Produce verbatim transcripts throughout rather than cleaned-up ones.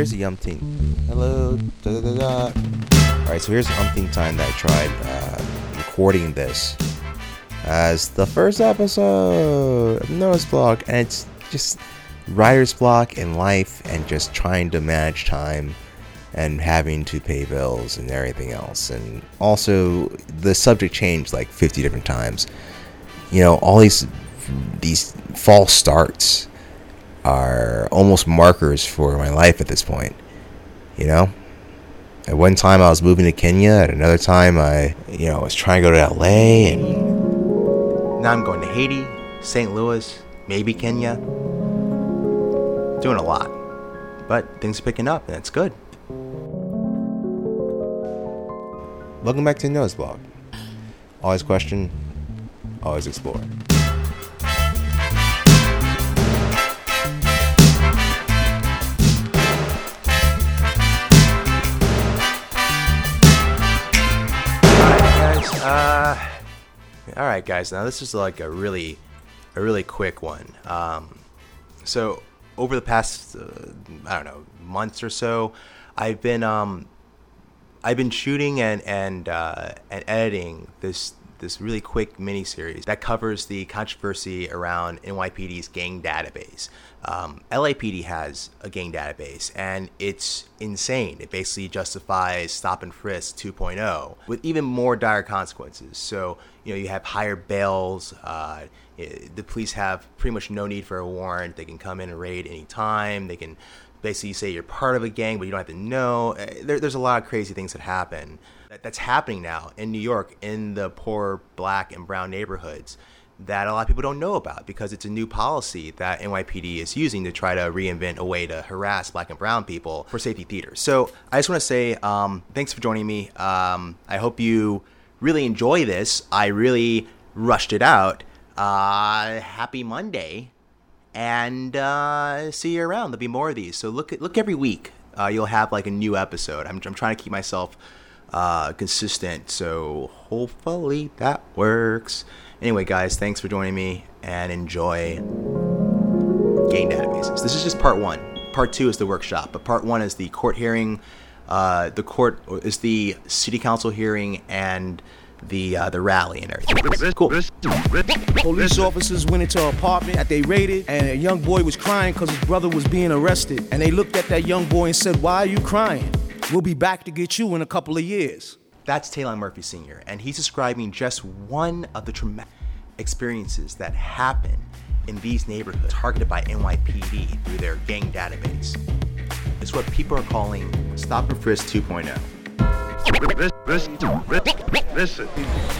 here's the umpteenth. Hello. Da, da, da, da. All right, so here's the umpteenth time that I tried uh, recording this as the first episode of Noah's Vlog, and it's just writer's block in life and just trying to manage time and having to pay bills and everything else. And also the subject changed like fifty different times. You know, all these these false starts are almost markers for my life at this point. You know, at one time I was moving to Kenya, at another time I, you know, was trying to go to L A, and now I'm going to Haiti, Saint Louis, maybe Kenya. Doing a lot, but things are picking up and it's good. Welcome back to Noah's Vlog. Always question, always explore. Alright guys, uh, alright guys, now this is like a really, a really quick one. Um, so over the past, uh, I don't know, months or so, I've been, um, I've been shooting and and uh, and editing this this really quick mini series that covers the controversy around N Y P D's gang database. Um, L A P D has a gang database, and it's insane. It basically justifies stop and frisk two point oh with even more dire consequences. So you know, you have higher bails. Uh, it, the police have pretty much no need for a warrant. They can come in and raid any time. They can. Basically, you say you're part of a gang, but you don't have to know. There, there's a lot of crazy things that happen. That, that's happening now in New York, in the poor black and brown neighborhoods that a lot of people don't know about because it's a new policy that N Y P D is using to try to reinvent a way to harass black and brown people for safety theater. So I just want to say um, thanks for joining me. Um, I hope you really enjoy this. I really rushed it out. Uh, happy Monday. And uh, see you around. There'll be more of these. So look look every week. Uh, you'll have like a new episode. I'm I'm trying to keep myself uh, consistent. So hopefully that works. Anyway, guys, thanks for joining me and enjoy gang databases. This is just part one. Part two is the workshop, but part one is the court hearing. Uh, the court is the city council hearing and. the uh, the rally and everything. Cool. Police officers went into an apartment that they raided, and a young boy was crying because his brother was being arrested. And they looked at that young boy and said, "Why are you crying? We'll be back to get you in a couple of years." That's Taylonn Murphy Senior, and he's describing just one of the traumatic experiences that happen in these neighborhoods targeted by N Y P D through their gang database. It's what people are calling Stop and Frisk two point oh. Listen, listen.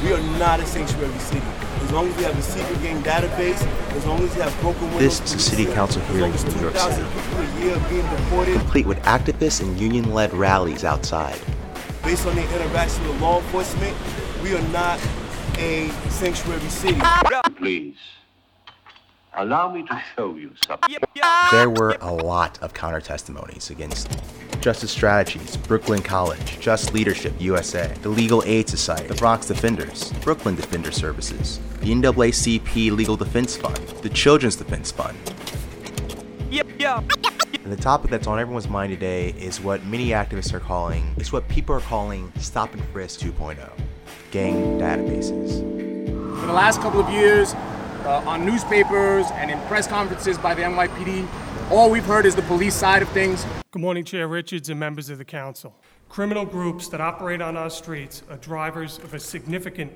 We are not a sanctuary city. As long as we have a secret gang database, as long as you have broken windows. This is a city council hearing in New York City, complete with activists and union-led rallies outside. Based on their interaction with law enforcement, we are not a sanctuary city. Please, allow me to show you something. There were a lot of counter-testimonies against Justice Strategies, Brooklyn College, Just Leadership U S A, the Legal Aid Society, the Bronx Defenders, Brooklyn Defender Services, the N double A C P Legal Defense Fund, the Children's Defense Fund. Yep, yep. And the topic that's on everyone's mind today is what many activists are calling, it's what people are calling Stop and Frisk two point oh, gang databases. For the last couple of years, uh, on newspapers and in press conferences by the N Y P D, all we've heard is the police side of things. Good morning, Chair Richards and members of the council. Criminal groups that operate on our streets are drivers of a significant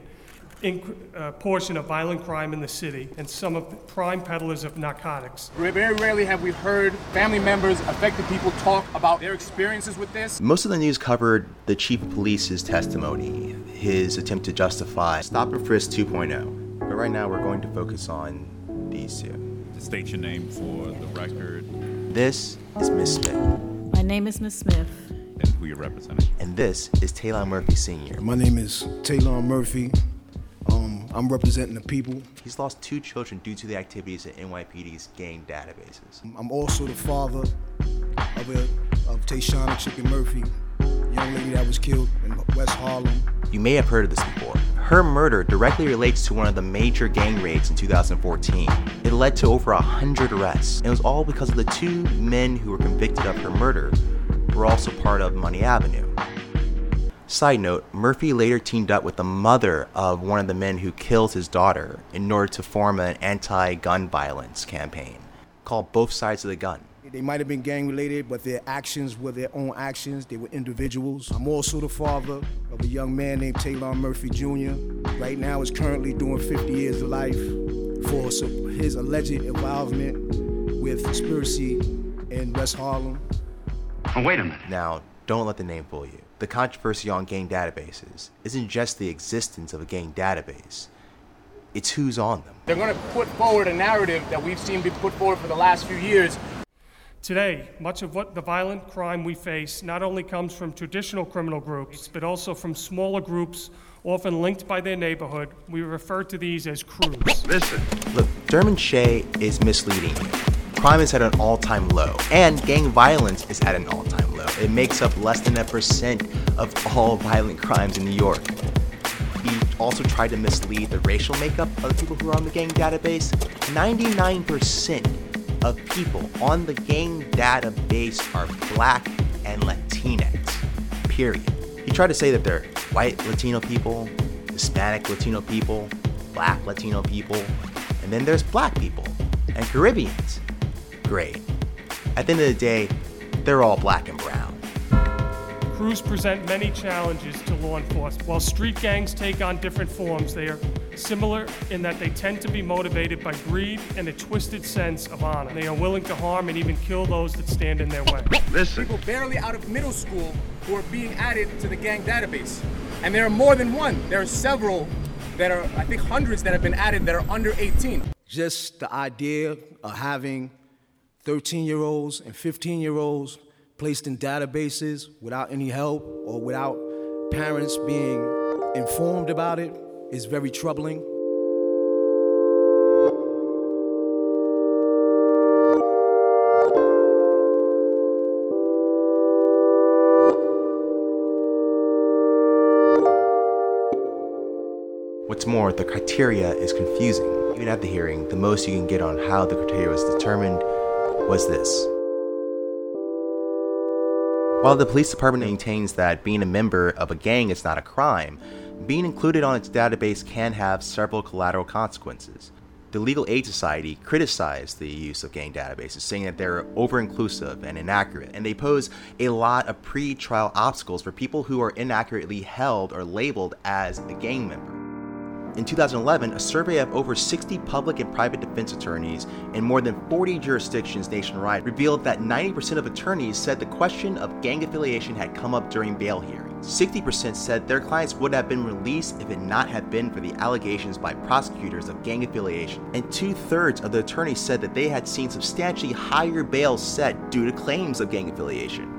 inc- uh, portion of violent crime in the city and some of the prime peddlers of narcotics. Very rarely have we heard family members, affected people talk about their experiences with this. Most of the news covered the chief of police's testimony, his attempt to justify Stop and Frisk two point oh. But right now we're going to focus on these two. State your name for the record. This is Miz Smith. My name is Miz Smith. And who you're representing. And this is Taylonn Murphy Senior My name is Taylonn Murphy. Um, I'm representing the people. He's lost two children due to the activities at N Y P D's gang databases. I'm also the father of, a, of Tayshana Chicken Murphy, young lady that was killed in West Harlem. You may have heard of this before. Her murder directly relates to one of the major gang raids in two thousand fourteen. It led to over one hundred arrests, and it was all because of the two men who were convicted of her murder were also part of Money Avenue. Side note, Murphy later teamed up with the mother of one of the men who killed his daughter in order to form an anti-gun violence campaign called Both Sides of the Gun. They might have been gang-related, but their actions were their own actions. They were individuals. I'm also the father of a young man named Taylonn Murphy, Junior Right now is currently doing fifty years of life for his alleged involvement with conspiracy in West Harlem. Oh, wait a minute. Now, don't let the name fool you. The controversy on gang databases isn't just the existence of a gang database. It's who's on them. They're going to put forward a narrative that we've seen be put forward for the last few years. Today, much of what the violent crime we face not only comes from traditional criminal groups, but also from smaller groups, often linked by their neighborhood. We refer to these as crews. Listen. Look, Dermot Shea is misleading. Crime is at an all-time low, and gang violence is at an all-time low. It makes up less than a percent of all violent crimes in New York. He also tried to mislead the racial makeup of the people who are on the gang database. ninety-nine percent of people on the gang database are Black and Latinx, period. He tried to say that they're white Latino people, Hispanic Latino people, Black Latino people, and then there's Black people and Caribbeans. Great. At the end of the day, they're all black and brown. Crews present many challenges to law enforcement. While street gangs take on different forms, they are similar in that they tend to be motivated by greed and a twisted sense of honor. They are willing to harm and even kill those that stand in their way. Listen. People barely out of middle school who are being added to the gang database. And there are more than one. There are several that are, I think hundreds that have been added that are under eighteen. Just the idea of having thirteen-year-olds and fifteen-year-olds placed in databases without any help or without parents being informed about it is very troubling. What's more, the criteria is confusing. Even at the hearing, the most you can get on how the criteria was determined was this. While the police department maintains that being a member of a gang is not a crime, being included on its database can have several collateral consequences. The Legal Aid Society criticized the use of gang databases, saying that they're over-inclusive and inaccurate, and they pose a lot of pre-trial obstacles for people who are inaccurately held or labeled as a gang member. In two thousand eleven, a survey of over sixty public and private defense attorneys in more than forty jurisdictions nationwide revealed that ninety percent of attorneys said the question of gang affiliation had come up during bail hearings. sixty percent said their clients would have been released if it not had been for the allegations by prosecutors of gang affiliation. And two-thirds of the attorneys said that they had seen substantially higher bails set due to claims of gang affiliation.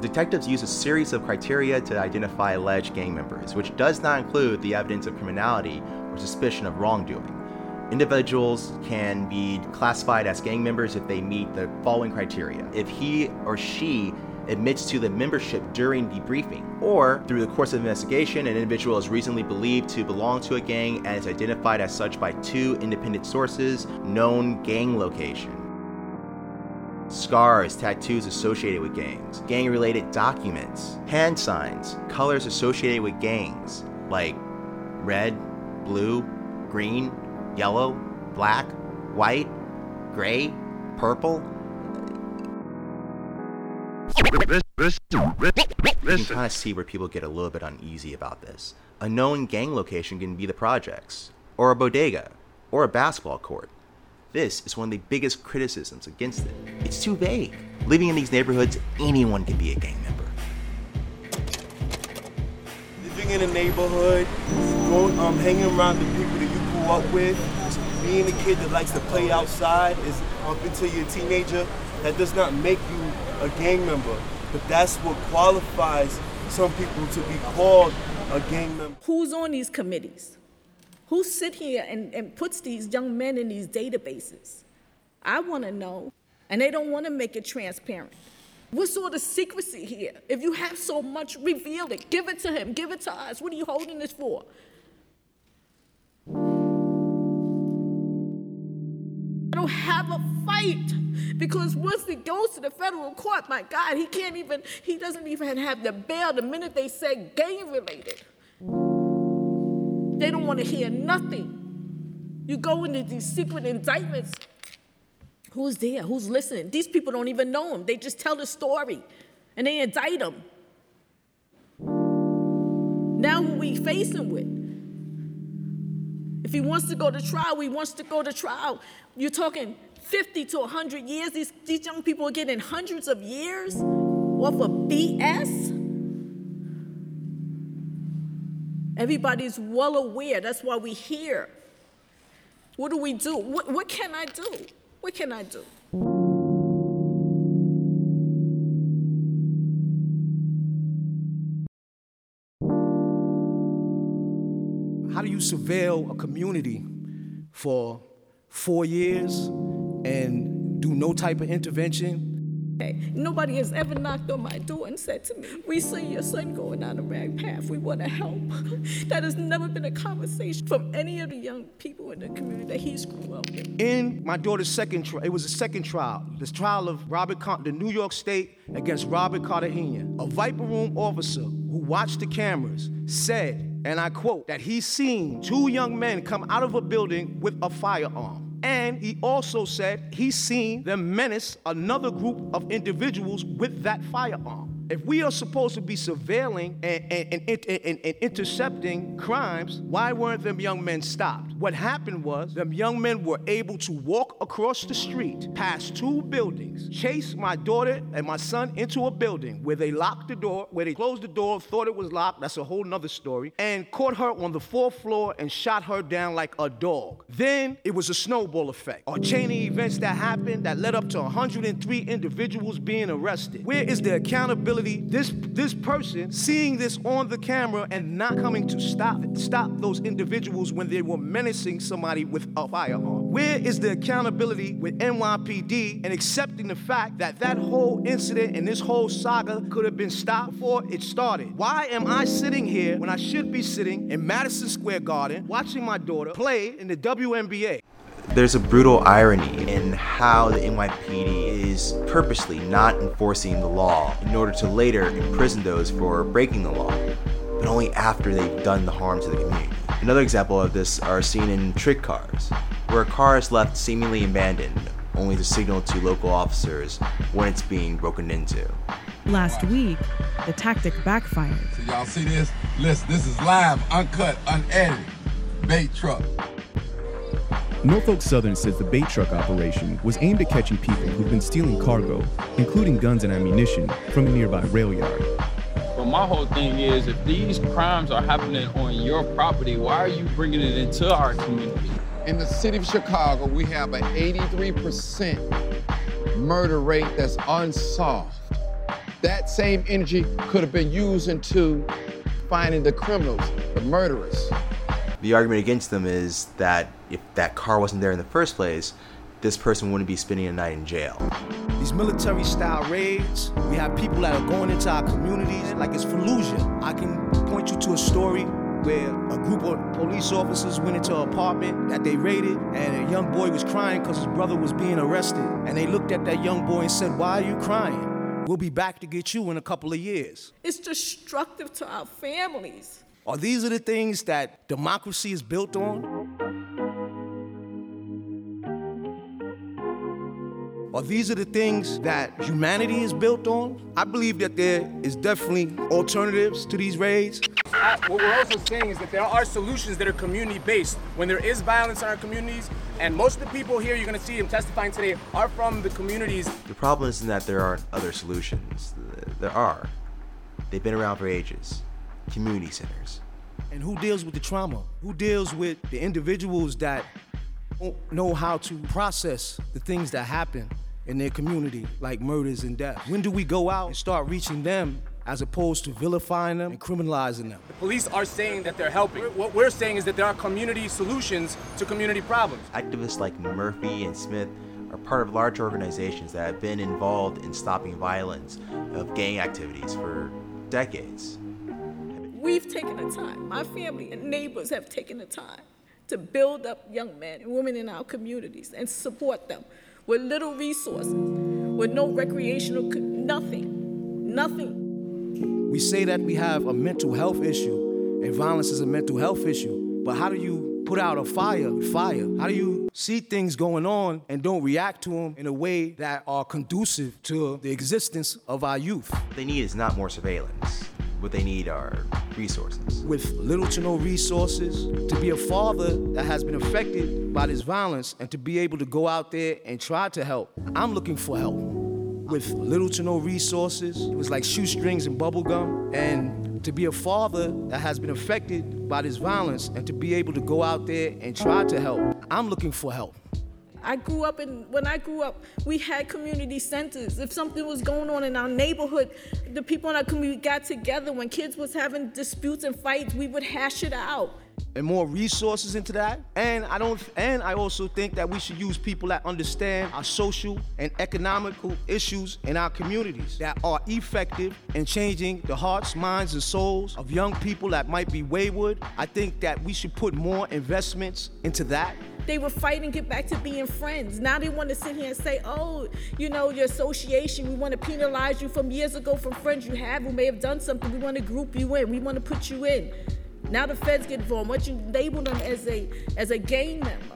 Detectives use a series of criteria to identify alleged gang members, which does not include the evidence of criminality or suspicion of wrongdoing. Individuals can be classified as gang members if they meet the following criteria. If he or she admits to the membership during debriefing, or through the course of investigation, an individual is reasonably believed to belong to a gang and is identified as such by two independent sources, known gang location, scars, tattoos associated with gangs, gang-related documents, hand signs, colors associated with gangs, like red, blue, green, yellow, black, white, gray, purple. You can kind of see where people get a little bit uneasy about this. A known gang location can be the projects, or a bodega, or a basketball court. This is one of the biggest criticisms against it. It's too vague. Living in these neighborhoods, anyone can be a gang member. Living in a neighborhood, going, um, hanging around the people that you grew up with, being a kid that likes to play outside is up until you're a teenager, that does not make you a gang member. But that's what qualifies some people to be called a gang member. Who's on these committees? Who sit here and, and puts these young men in these databases? I want to know, and they don't want to make it transparent. What sort of secrecy here? If you have so much, reveal it. Give it to him. Give it to us. What are you holding this for? I don't have a fight. Because once it goes to the federal court, my God, he can't even, he doesn't even have the bail the minute they say gang-related. They don't want to hear nothing. You go into these secret indictments. Who's there? Who's listening? These people don't even know them. They just tell the story, and they indict them. Now who we facing with? If he wants to go to trial, he wants to go to trial. You're talking fifty to one hundred years. These, these young people are getting hundreds of years off of B S. Everybody's well aware. That's why we're here. What do we do? What, what can I do? What can I do? How do you surveil a community for four years and do no type of intervention? Hey, nobody has ever knocked on my door and said to me, we see your son going down the wrong path, we want to help. That has never been a conversation from any of the young people in the community that he's grew up with. In my daughter's second trial, it was a second trial, this trial of Robert Cartagena, the New York State against Robert Cartagena. A Viper Room officer who watched the cameras said, and I quote, that he's seen two young men come out of a building with a firearm. And he also said he's seen them menace another group of individuals with that firearm. If we are supposed to be surveilling and, and, and, and, and, and intercepting crimes, why weren't them young men stopped? What happened was them young men were able to walk across the street, past two buildings, chase my daughter and my son into a building where they locked the door, where they closed the door, thought it was locked, that's a whole nother story, and caught her on the fourth floor and shot her down like a dog. Then it was a snowball effect, a chain of events that happened that led up to one hundred three individuals being arrested. Where is the accountability? This this person seeing this on the camera and not coming to stop it, stop those individuals when they were menacing somebody with a firearm. Where is the accountability with N Y P D and accepting the fact that that whole incident and this whole saga could have been stopped before it started? Why am I sitting here when I should be sitting in Madison Square Garden watching my daughter play in the W N B A? There's a brutal irony in how the N Y P D is purposely not enforcing the law in order to later imprison those for breaking the law, but only after they've done the harm to the community. Another example of this are seen in trick cars, where a car is left seemingly abandoned, only to signal to local officers when it's being broken into. Last week, the tactic backfired. So y'all see this? Listen, this is live, uncut, unedited, bait truck. Norfolk Southern says the bait truck operation was aimed at catching people who've been stealing cargo, including guns and ammunition, from a nearby rail yard. Well, my whole thing is, if these crimes are happening on your property, why are you bringing it into our community? In the city of Chicago, we have an eighty-three percent murder rate that's unsolved. That same energy could have been used into finding the criminals, the murderers. The argument against them is that if that car wasn't there in the first place, this person wouldn't be spending a night in jail. These military-style raids, we have people that are going into our communities like it's Fallujah. I can point you to a story where a group of police officers went into an apartment that they raided, and a young boy was crying because his brother was being arrested. And they looked at that young boy and said, "Why are you crying? We'll be back to get you in a couple of years." It's destructive to our families. Are these are the things that democracy is built on? Are these are the things that humanity is built on? I believe that there is definitely alternatives to these raids. I, what we're also saying is that there are solutions that are community-based. When there is violence in our communities, and most of the people here you're going to see them testifying today are from the communities. The problem isn't that there aren't other solutions. There are. They've been around for ages. Community centers. And who deals with the trauma? Who deals with the individuals that don't know how to process the things that happen in their community, like murders and deaths? When do we go out and start reaching them as opposed to vilifying them and criminalizing them? The police are saying that they're helping. What we're saying is that there are community solutions to community problems. Activists like Murphy and Smith are part of large organizations that have been involved in stopping violence of gang activities for decades. We've taken the time. My family and neighbors have taken the time to build up young men and women in our communities and support them with little resources, with no recreational, nothing, nothing. We say that we have a mental health issue, and violence is a mental health issue, but how do you put out a fire with fire? How do you see things going on and don't react to them in a way that are conducive to the existence of our youth? What they need is not more surveillance. What they need are resources. With little to no resources, to be a father that has been affected by this violence and to be able to go out there and try to help, I'm looking for help. With little to no resources, it was like shoestrings and bubble gum. And to be a father that has been affected by this violence and to be able to go out there and try to help, I'm looking for help. I grew up in, when I grew up, we had community centers. If something was going on in our neighborhood, the people in our community got together. When kids was having disputes and fights, we would hash it out. And more resources into that. And I don't, and I also think that we should use people that understand our social and economical issues in our communities that are effective in changing the hearts, minds, and souls of young people that might be wayward. I think that we should put more investments into that. They would fight and get back to being friends. Now they want to sit here and say, oh, you know, your association, we want to penalize you from years ago from friends you have who may have done something. We want to group you in. We want to put you in. Now the feds get involved. Once you label them as a as a gang member,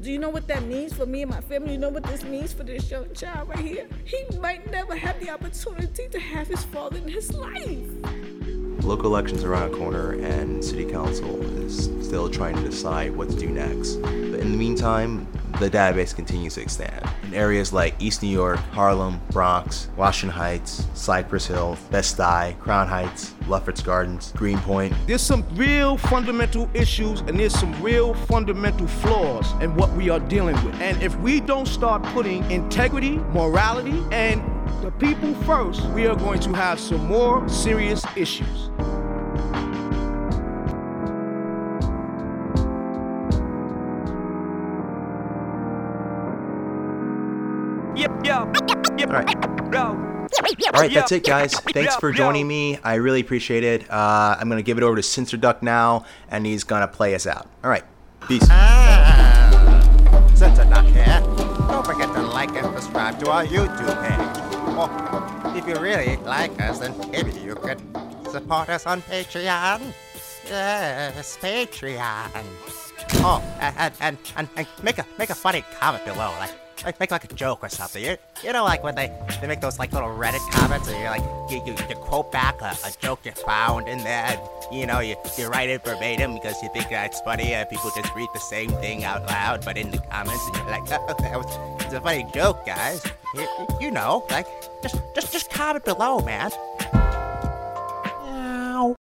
do you know what that means for me and my family? You know what this means for this young child right here? He might never have the opportunity to have his father in his life. Local elections are around the corner and city council is still trying to decide what to do next. But in the meantime, the database continues to expand. In areas like East New York, Harlem, Bronx, Washington Heights, Cypress Hill, Best Eye, Crown Heights, Luffert's Gardens, Greenpoint. There's some real fundamental issues and there's some real fundamental flaws in what we are dealing with. And if we don't start putting integrity, morality, and the people first, we are going to have some more serious issues. All right. All right, that's it, guys. Thanks for joining me. I really appreciate it. Uh, I'm going to give it over to SensorDuck now, and he's going to play us out. All right. Peace. Ah, SensorDuck here. Don't forget to like and subscribe to our YouTube page. Or, if you really like us, then maybe you could support us on Patreon. Yes, Patreon. Oh, and, and, and, and make a make a funny comment below, like, Like, make, like, a joke or something. You, you know, like, when they, they make those, like, little Reddit comments and you're, like, you, you, you quote back a, a joke you found in there. And, you know, you, you write it verbatim because you think that's funny. Uh, people just read the same thing out loud, but in the comments, and you're like, oh, that was, it's a funny joke, guys. You, you know, like, just, just, just comment below, man.